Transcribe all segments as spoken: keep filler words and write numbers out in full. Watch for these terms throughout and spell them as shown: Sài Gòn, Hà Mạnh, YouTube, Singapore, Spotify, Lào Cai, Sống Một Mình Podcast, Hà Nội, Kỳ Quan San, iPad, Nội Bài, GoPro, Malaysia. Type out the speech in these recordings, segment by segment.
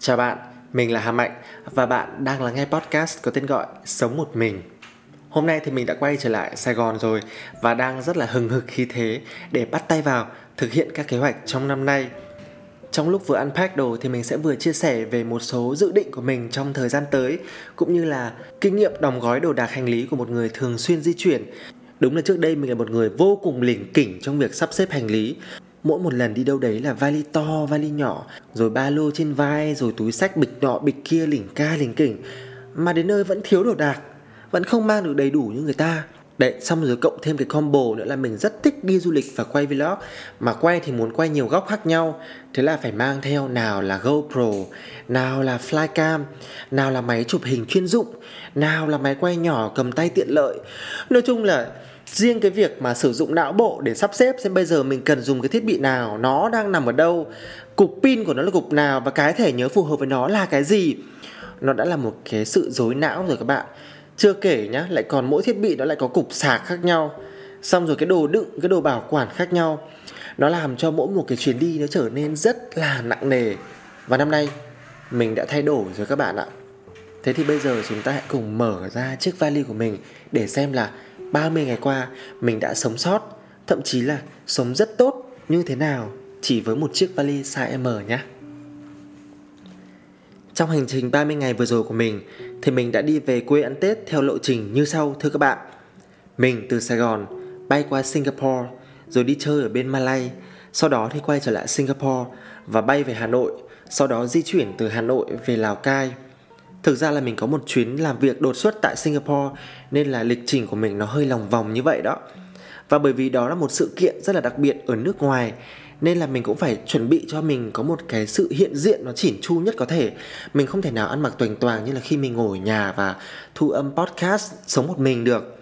Chào bạn, mình là Hà Mạnh và bạn đang lắng nghe podcast có tên gọi Sống Một Mình. Hôm nay thì mình đã quay trở lại Sài Gòn rồi và đang rất là hừng hực khí thế để bắt tay vào thực hiện các kế hoạch trong năm nay. Trong lúc vừa unpack đồ thì mình sẽ vừa chia sẻ về một số dự định của mình trong thời gian tới, cũng như là kinh nghiệm đóng gói đồ đạc hành lý của một người thường xuyên di chuyển. Đúng là trước đây mình là một người vô cùng lỉnh kỉnh trong việc sắp xếp hành lý. Mỗi một lần đi đâu đấy là vali to, vali nhỏ, rồi ba lô trên vai, rồi túi xách bịch nọ, bịch kia, lỉnh ca, lỉnh kỉnh. Mà đến nơi vẫn thiếu đồ đạc, vẫn không mang được đầy đủ như người ta. Đấy, xong rồi cộng thêm cái combo nữa là mình rất thích đi du lịch và quay vlog. Mà quay thì muốn quay nhiều góc khác nhau, thế là phải mang theo nào là GoPro, nào là flycam, nào là máy chụp hình chuyên dụng, nào là máy quay nhỏ cầm tay tiện lợi. Nói chung là riêng cái việc mà sử dụng não bộ để sắp xếp xem bây giờ mình cần dùng cái thiết bị nào, nó đang nằm ở đâu, cục pin của nó là cục nào và cái thẻ nhớ phù hợp với nó là cái gì, nó đã là một cái sự rối não rồi các bạn. Chưa kể nhá, lại còn mỗi thiết bị nó lại có cục sạc khác nhau, xong rồi cái đồ đựng, cái đồ bảo quản khác nhau. Nó làm cho mỗi một cái chuyến đi nó trở nên rất là nặng nề. Và năm nay mình đã thay đổi rồi các bạn ạ. Thế thì bây giờ chúng ta hãy cùng mở ra chiếc vali của mình để xem là ba mươi ngày qua mình đã sống sót, thậm chí là sống rất tốt như thế nào chỉ với một chiếc vali size M nhé. Trong hành trình ba mươi ngày vừa rồi của mình thì mình đã đi về quê ăn Tết theo lộ trình như sau thưa các bạn. Mình từ Sài Gòn bay qua Singapore, rồi đi chơi ở bên Malaysia, sau đó thì quay trở lại Singapore và bay về Hà Nội, sau đó di chuyển từ Hà Nội về Lào Cai. Thực ra là mình có một chuyến làm việc đột xuất tại Singapore nên là lịch trình của mình nó hơi lòng vòng như vậy đó. Và bởi vì đó là một sự kiện rất là đặc biệt ở nước ngoài nên là mình cũng phải chuẩn bị cho mình có một cái sự hiện diện nó chỉn chu nhất có thể. Mình không thể nào ăn mặc toành toàng như là khi mình ngồi ở nhà và thu âm podcast Sống Một Mình được.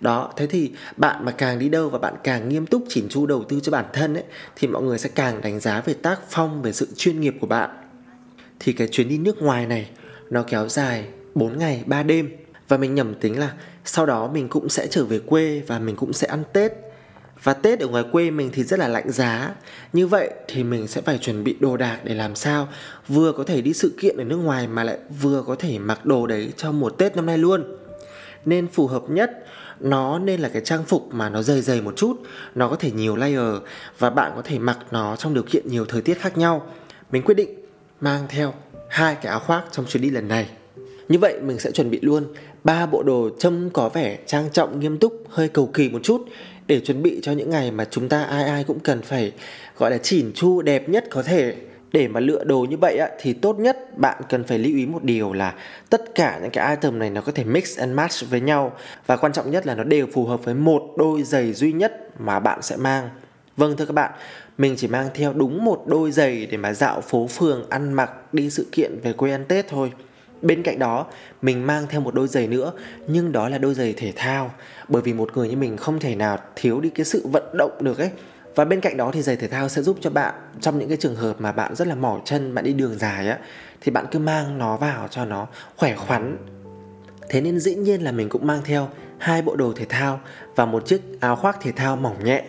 Đó, thế thì bạn mà càng đi đâu và bạn càng nghiêm túc chỉn chu đầu tư cho bản thân ấy, thì mọi người sẽ càng đánh giá về tác phong, về sự chuyên nghiệp của bạn. Thì cái chuyến đi nước ngoài này nó kéo dài bốn ngày ba đêm. Và mình nhẩm tính là sau đó mình cũng sẽ trở về quê và mình cũng sẽ ăn Tết. Và Tết ở ngoài quê mình thì rất là lạnh giá. Như vậy thì mình sẽ phải chuẩn bị đồ đạc để làm sao vừa có thể đi sự kiện ở nước ngoài mà lại vừa có thể mặc đồ đấy cho mùa Tết năm nay luôn. Nên phù hợp nhất nó nên là cái trang phục mà nó dày dày một chút, nó có thể nhiều layer và bạn có thể mặc nó trong điều kiện nhiều thời tiết khác nhau. Mình quyết định mang theo hai cái áo khoác trong chuyến đi lần này. Như vậy mình sẽ chuẩn bị luôn ba bộ đồ trông có vẻ trang trọng, nghiêm túc, hơi cầu kỳ một chút để chuẩn bị cho những ngày mà chúng ta ai ai cũng cần phải gọi là chỉn chu đẹp nhất có thể. Để mà lựa đồ như vậy á, thì tốt nhất bạn cần phải lưu ý một điều là tất cả những cái item này nó có thể mix and match với nhau, và quan trọng nhất là nó đều phù hợp với một đôi giày duy nhất mà bạn sẽ mang. Vâng thưa các bạn, mình chỉ mang theo đúng một đôi giày để mà dạo phố phường, ăn mặc, đi sự kiện, về quê ăn Tết thôi. Bên cạnh đó, mình mang theo một đôi giày nữa, nhưng đó là đôi giày thể thao, bởi vì một người như mình không thể nào thiếu đi cái sự vận động được ấy. Và bên cạnh đó thì giày thể thao sẽ giúp cho bạn trong những cái trường hợp mà bạn rất là mỏi chân, bạn đi đường dài á, thì bạn cứ mang nó vào cho nó khỏe khoắn. Thế nên dĩ nhiên là mình cũng mang theo hai bộ đồ thể thao và một chiếc áo khoác thể thao mỏng nhẹ.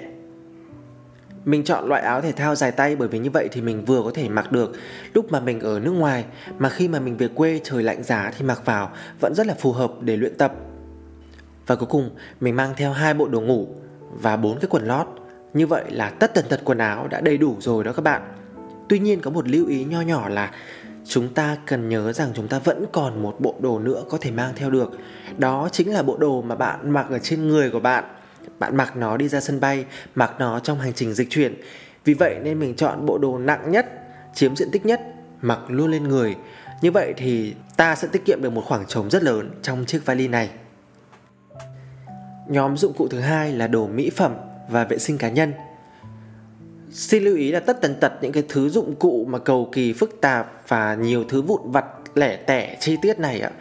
Mình chọn loại áo thể thao dài tay bởi vì như vậy thì mình vừa có thể mặc được lúc mà mình ở nước ngoài, mà khi mà mình về quê trời lạnh giá thì mặc vào vẫn rất là phù hợp để luyện tập. Và cuối cùng mình mang theo hai bộ đồ ngủ và bốn cái quần lót. Như vậy là tất tần tật quần áo đã đầy đủ rồi đó các bạn. Tuy nhiên có một lưu ý nho nhỏ là chúng ta cần nhớ rằng chúng ta vẫn còn một bộ đồ nữa có thể mang theo được. Đó chính là bộ đồ mà bạn mặc ở trên người của bạn. Bạn mặc nó đi ra sân bay, mặc nó trong hành trình dịch chuyển. Vì vậy nên mình chọn bộ đồ nặng nhất, chiếm diện tích nhất, mặc luôn lên người. Như vậy thì ta sẽ tiết kiệm được một khoảng trống rất lớn trong chiếc vali này. Nhóm dụng cụ thứ hai là đồ mỹ phẩm và vệ sinh cá nhân. Xin lưu ý là tất tần tật những cái thứ dụng cụ mà cầu kỳ phức tạp và nhiều thứ vụn vặt lẻ tẻ chi tiết này ạ,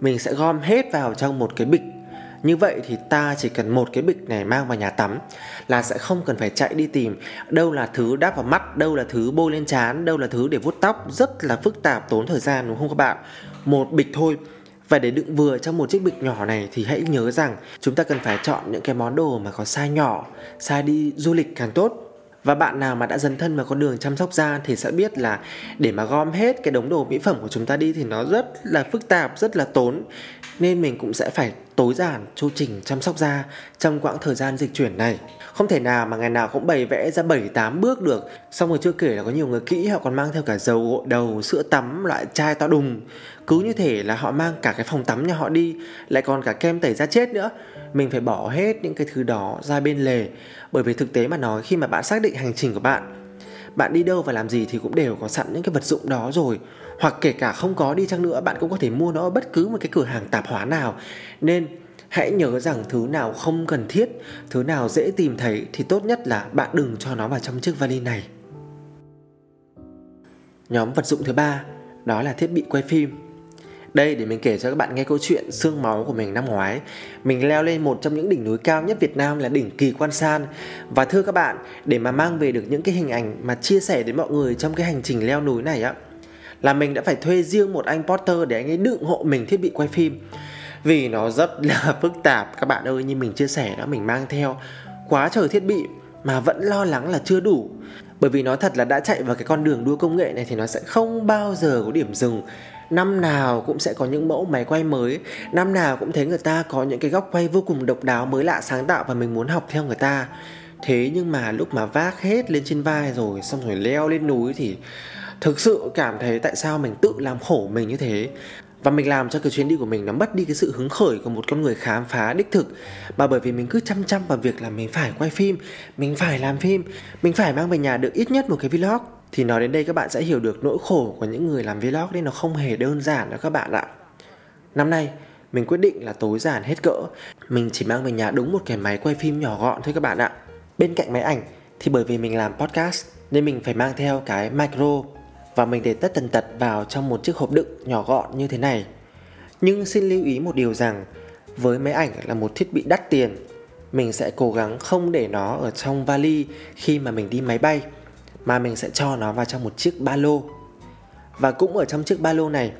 mình sẽ gom hết vào trong một cái bịch. Như vậy thì ta chỉ cần một cái bịch này mang vào nhà tắm là sẽ không cần phải chạy đi tìm đâu là thứ đắp vào mắt, đâu là thứ bôi lên trán, đâu là thứ để vuốt tóc, rất là phức tạp, tốn thời gian đúng không các bạn. Một bịch thôi. Và để đựng vừa trong một chiếc bịch nhỏ này thì hãy nhớ rằng chúng ta cần phải chọn những cái món đồ mà có size nhỏ, size đi du lịch càng tốt. Và bạn nào mà đã dấn thân vào con đường chăm sóc da thì sẽ biết là để mà gom hết cái đống đồ mỹ phẩm của chúng ta đi thì nó rất là phức tạp, rất là tốn. Nên mình cũng sẽ phải tối giản chu trình chăm sóc da trong quãng thời gian dịch chuyển này. Không thể nào mà ngày nào cũng bày vẽ ra bảy tám bước được. Xong rồi chưa kể là có nhiều người kỹ họ còn mang theo cả dầu gội đầu, sữa tắm, loại chai to đùng. Cứ như thể là họ mang cả cái phòng tắm nhà họ đi, lại còn cả kem tẩy da chết nữa. Mình phải bỏ hết những cái thứ đó ra bên lề. Bởi vì thực tế mà nói, khi mà bạn xác định hành trình của bạn, bạn đi đâu và làm gì thì cũng đều có sẵn những cái vật dụng đó rồi. Hoặc kể cả không có đi chăng nữa, bạn cũng có thể mua nó ở bất cứ một cái cửa hàng tạp hóa nào. Nên hãy nhớ rằng thứ nào không cần thiết, thứ nào dễ tìm thấy thì tốt nhất là bạn đừng cho nó vào trong chiếc vali này. Nhóm vật dụng thứ ba, đó là thiết bị quay phim. Đây, để mình kể cho các bạn nghe câu chuyện xương máu của mình năm ngoái. Mình leo lên một trong những đỉnh núi cao nhất Việt Nam là đỉnh Kỳ Quan San. Và thưa các bạn, để mà mang về được những cái hình ảnh mà chia sẻ đến mọi người trong cái hành trình leo núi này á, là mình đã phải thuê riêng một anh porter để anh ấy đựng hộ mình thiết bị quay phim. Vì nó rất là phức tạp các bạn ơi, như mình chia sẻ đó, mình mang theo quá trời thiết bị mà vẫn lo lắng là chưa đủ. Bởi vì nói thật là đã chạy vào cái con đường đua công nghệ này thì nó sẽ không bao giờ có điểm dừng. Năm nào cũng sẽ có những mẫu máy quay mới, năm nào cũng thấy người ta có những cái góc quay vô cùng độc đáo, mới lạ, sáng tạo và mình muốn học theo người ta. Thế nhưng mà lúc mà vác hết lên trên vai rồi, xong rồi leo lên núi thì thực sự cảm thấy tại sao mình tự làm khổ mình như thế. Và mình làm cho cái chuyến đi của mình nó mất đi cái sự hứng khởi của một con người khám phá đích thực. Mà bởi vì mình cứ chăm chăm vào việc là mình phải quay phim, mình phải làm phim, mình phải mang về nhà được ít nhất một cái vlog. Thì nói đến đây các bạn sẽ hiểu được nỗi khổ của những người làm vlog đấy, nó không hề đơn giản đâu các bạn ạ. Năm nay mình quyết định là tối giản hết cỡ. Mình chỉ mang về nhà đúng một cái máy quay phim nhỏ gọn thôi các bạn ạ. Bên cạnh máy ảnh thì bởi vì mình làm podcast nên mình phải mang theo cái micro. Và mình để tất tần tật vào trong một chiếc hộp đựng nhỏ gọn như thế này. Nhưng xin lưu ý một điều rằng, với máy ảnh là một thiết bị đắt tiền, mình sẽ cố gắng không để nó ở trong vali khi mà mình đi máy bay, mà mình sẽ cho nó vào trong một chiếc ba lô. Và cũng ở trong chiếc ba lô này,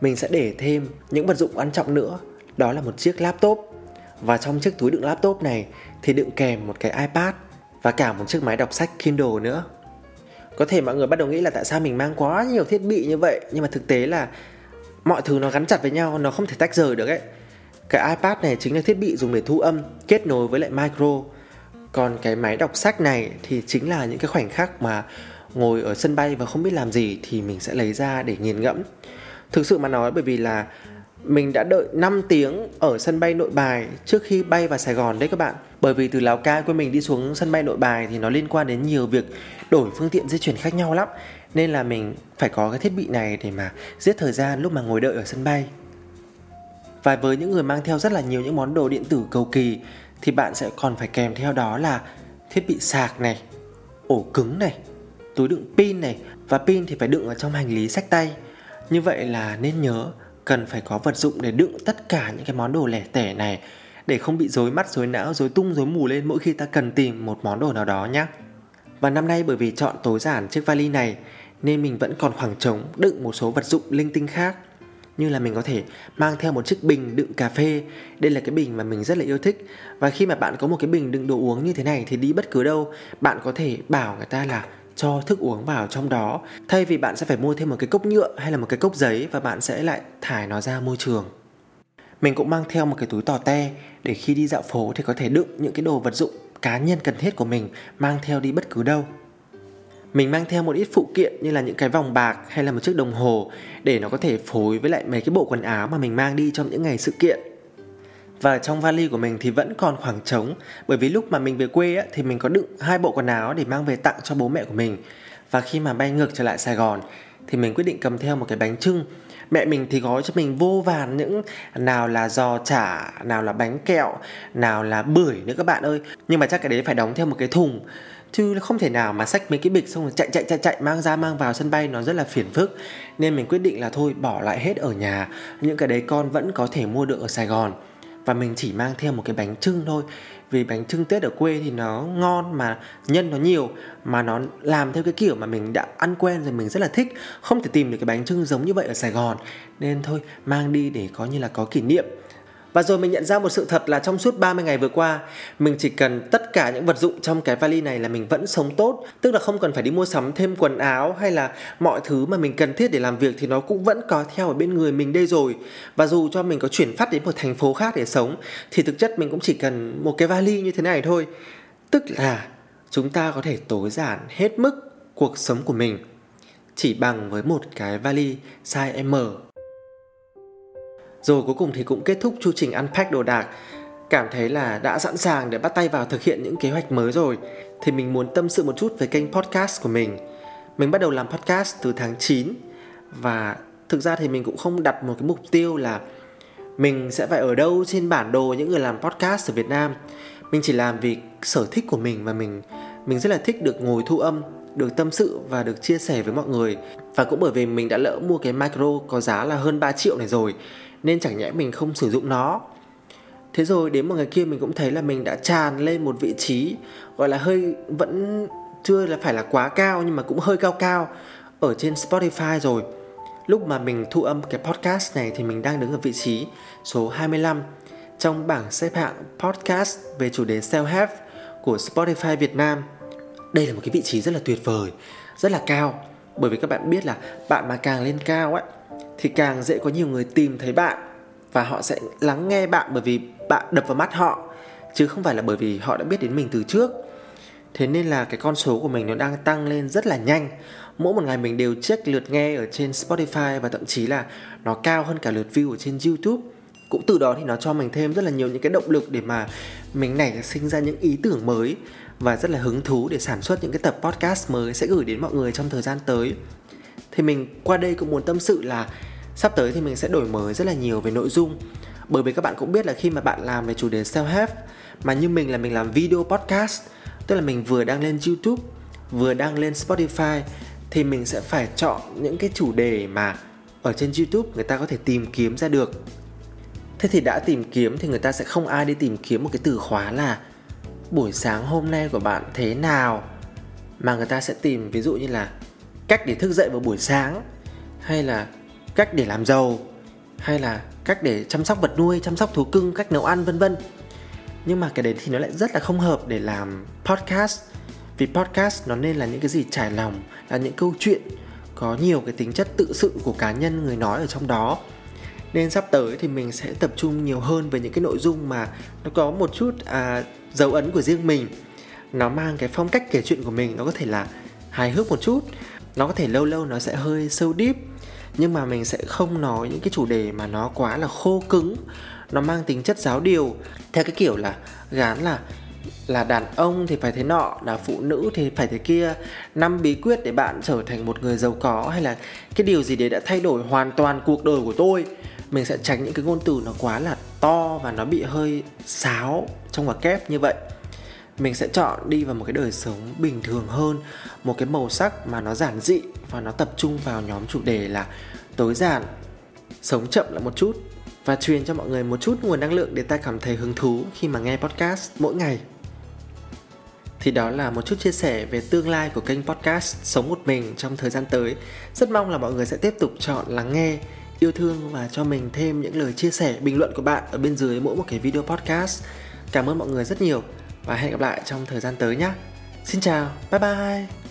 mình sẽ để thêm những vật dụng quan trọng nữa, đó là một chiếc laptop. Và trong chiếc túi đựng laptop này thì đựng kèm một cái iPad và cả một chiếc máy đọc sách Kindle nữa. Có thể mọi người bắt đầu nghĩ là tại sao mình mang quá nhiều thiết bị như vậy, nhưng mà thực tế là mọi thứ nó gắn chặt với nhau, nó không thể tách rời được ấy. Cái iPad này chính là thiết bị dùng để thu âm, kết nối với lại micro. Còn cái máy đọc sách này thì chính là những cái khoảnh khắc mà ngồi ở sân bay và không biết làm gì thì mình sẽ lấy ra để nghiền ngẫm. Thực sự mà nói, bởi vì là mình đã đợi năm tiếng ở sân bay Nội Bài trước khi bay vào Sài Gòn đấy các bạn. Bởi vì từ Lào Cai quê mình đi xuống sân bay Nội Bài thì nó liên quan đến nhiều việc đổi phương tiện di chuyển khác nhau lắm. Nên là mình phải có cái thiết bị này để mà giết thời gian lúc mà ngồi đợi ở sân bay. Và với những người mang theo rất là nhiều những món đồ điện tử cầu kỳ thì bạn sẽ còn phải kèm theo đó là thiết bị sạc này, ổ cứng này, túi đựng pin này. Và pin thì phải đựng ở trong hành lý xách tay. Như vậy là nên nhớ cần phải có vật dụng để đựng tất cả những cái món đồ lẻ tẻ này, để không bị rối mắt, rối não, rối tung, rối mù lên mỗi khi ta cần tìm một món đồ nào đó nhé. Và năm nay bởi vì chọn tối giản chiếc vali này nên mình vẫn còn khoảng trống đựng một số vật dụng linh tinh khác. Như là mình có thể mang theo một chiếc bình đựng cà phê. Đây là cái bình mà mình rất là yêu thích. Và khi mà bạn có một cái bình đựng đồ uống như thế này thì đi bất cứ đâu bạn có thể bảo người ta là cho thức uống vào trong đó, thay vì bạn sẽ phải mua thêm một cái cốc nhựa hay là một cái cốc giấy và bạn sẽ lại thải nó ra môi trường. Mình cũng mang theo một cái túi tò te để khi đi dạo phố thì có thể đựng những cái đồ vật dụng cá nhân cần thiết của mình, mang theo đi bất cứ đâu. Mình mang theo một ít phụ kiện như là những cái vòng bạc hay là một chiếc đồng hồ để nó có thể phối với lại mấy cái bộ quần áo mà mình mang đi trong những ngày sự kiện. Và trong vali của mình thì vẫn còn khoảng trống, bởi vì lúc mà mình về quê á, thì mình có đựng hai bộ quần áo để mang về tặng cho bố mẹ của mình. Và khi mà bay ngược trở lại Sài Gòn thì mình quyết định cầm theo một cái bánh chưng. Mẹ mình thì gói cho mình vô vàn những nào là giò chả, nào là bánh kẹo, nào là bưởi nữa các bạn ơi. Nhưng mà chắc cái đấy phải đóng theo một cái thùng, chứ không thể nào mà xách mấy cái bịch xong rồi chạy chạy chạy chạy mang ra mang vào sân bay, nó rất là phiền phức. Nên mình quyết định là thôi bỏ lại hết ở nhà, những cái đấy con vẫn có thể mua được ở Sài Gòn. Và mình chỉ mang theo một cái bánh chưng thôi. Vì bánh chưng Tết ở quê thì nó ngon mà nhân nó nhiều, mà nó làm theo cái kiểu mà mình đã ăn quen rồi, mình rất là thích. Không thể tìm được cái bánh chưng giống như vậy ở Sài Gòn. Nên thôi mang đi để coi như là có kỷ niệm. Và rồi mình nhận ra một sự thật là trong suốt ba mươi ngày vừa qua, mình chỉ cần tất cả những vật dụng trong cái vali này là mình vẫn sống tốt. Tức là không cần phải đi mua sắm thêm quần áo hay là mọi thứ mà mình cần thiết để làm việc thì nó cũng vẫn có theo ở bên người mình đây rồi. Và dù cho mình có chuyển phát đến một thành phố khác để sống thì thực chất mình cũng chỉ cần một cái vali như thế này thôi. Tức là chúng ta có thể tối giản hết mức cuộc sống của mình chỉ bằng với một cái vali size M. Rồi cuối cùng thì cũng kết thúc chu trình unpack đồ đạc. Cảm thấy là đã sẵn sàng để bắt tay vào thực hiện những kế hoạch mới rồi, thì mình muốn tâm sự một chút về kênh podcast của mình. Mình bắt đầu làm podcast từ tháng chín. Và thực ra thì mình cũng không đặt một cái mục tiêu là mình sẽ phải ở đâu trên bản đồ những người làm podcast ở Việt Nam. Mình chỉ làm vì sở thích của mình, và mình, mình rất là thích được ngồi thu âm, được tâm sự và được chia sẻ với mọi người. Và cũng bởi vì mình đã lỡ mua cái micro có giá là hơn ba triệu này rồi, nên chẳng nhẽ mình không sử dụng nó. Thế rồi đến một ngày kia mình cũng thấy là mình đã tràn lên một vị trí gọi là hơi, vẫn chưa là phải là quá cao nhưng mà cũng hơi cao cao ở trên Spotify rồi. Lúc mà mình thu âm cái podcast này thì mình đang đứng ở vị trí số hai mươi lăm trong bảng xếp hạng podcast về chủ đề self-help của Spotify Việt Nam. Đây là một cái vị trí rất là tuyệt vời, rất là cao. Bởi vì các bạn biết là bạn mà càng lên cao ấy thì càng dễ có nhiều người tìm thấy bạn, và họ sẽ lắng nghe bạn bởi vì bạn đập vào mắt họ, chứ không phải là bởi vì họ đã biết đến mình từ trước. Thế nên là cái con số của mình nó đang tăng lên rất là nhanh. Mỗi một ngày mình đều check lượt nghe ở trên Spotify, và thậm chí là nó cao hơn cả lượt view ở trên YouTube. Cũng từ đó thì nó cho mình thêm rất là nhiều những cái động lực để mà mình nảy sinh ra những ý tưởng mới, và rất là hứng thú để sản xuất những cái tập podcast mới sẽ gửi đến mọi người trong thời gian tới. Thì mình qua đây cũng muốn tâm sự là sắp tới thì mình sẽ đổi mới rất là nhiều về nội dung. Bởi vì các bạn cũng biết là khi mà bạn làm về chủ đề self-help, mà như mình là mình làm video podcast, tức là mình vừa đăng lên YouTube, vừa đăng lên Spotify, thì mình sẽ phải chọn những cái chủ đề mà ở trên YouTube người ta có thể tìm kiếm ra được. Thế thì đã tìm kiếm thì người ta sẽ không ai đi tìm kiếm một cái từ khóa là buổi sáng hôm nay của bạn thế nào, mà người ta sẽ tìm ví dụ như là cách để thức dậy vào buổi sáng, hay là cách để làm giàu, hay là cách để chăm sóc vật nuôi, chăm sóc thú cưng, cách nấu ăn, vân vân. Nhưng mà cái đấy thì nó lại rất là không hợp để làm podcast. Vì podcast nó nên là những cái gì trải lòng, là những câu chuyện có nhiều cái tính chất tự sự của cá nhân người nói ở trong đó. Nên sắp tới thì mình sẽ tập trung nhiều hơn về những cái nội dung mà nó có một chút à, dấu ấn của riêng mình. Nó mang cái phong cách kể chuyện của mình, nó có thể là hài hước một chút, nó có thể lâu lâu nó sẽ hơi sâu deep, nhưng mà mình sẽ không nói những cái chủ đề mà nó quá là khô cứng. Nó mang tính chất giáo điều theo cái kiểu là gán là là đàn ông thì phải thế nọ, là phụ nữ thì phải thế kia, năm bí quyết để bạn trở thành một người giàu có, hay là cái điều gì đấy đã thay đổi hoàn toàn cuộc đời của tôi. Mình sẽ tránh những cái ngôn từ nó quá là to và nó bị hơi sáo trong và kép như vậy. Mình sẽ chọn đi vào một cái đời sống bình thường hơn, một cái màu sắc mà nó giản dị, và nó tập trung vào nhóm chủ đề là tối giản, sống chậm lại một chút, và truyền cho mọi người một chút nguồn năng lượng để ta cảm thấy hứng thú khi mà nghe podcast mỗi ngày. Thì đó là một chút chia sẻ về tương lai của kênh podcast Sống Một Mình trong thời gian tới. Rất mong là mọi người sẽ tiếp tục chọn lắng nghe, yêu thương và cho mình thêm những lời chia sẻ, bình luận của bạn ở bên dưới mỗi một cái video podcast. Cảm ơn mọi người rất nhiều và hẹn gặp lại trong thời gian tới nhé. Xin chào, bye bye.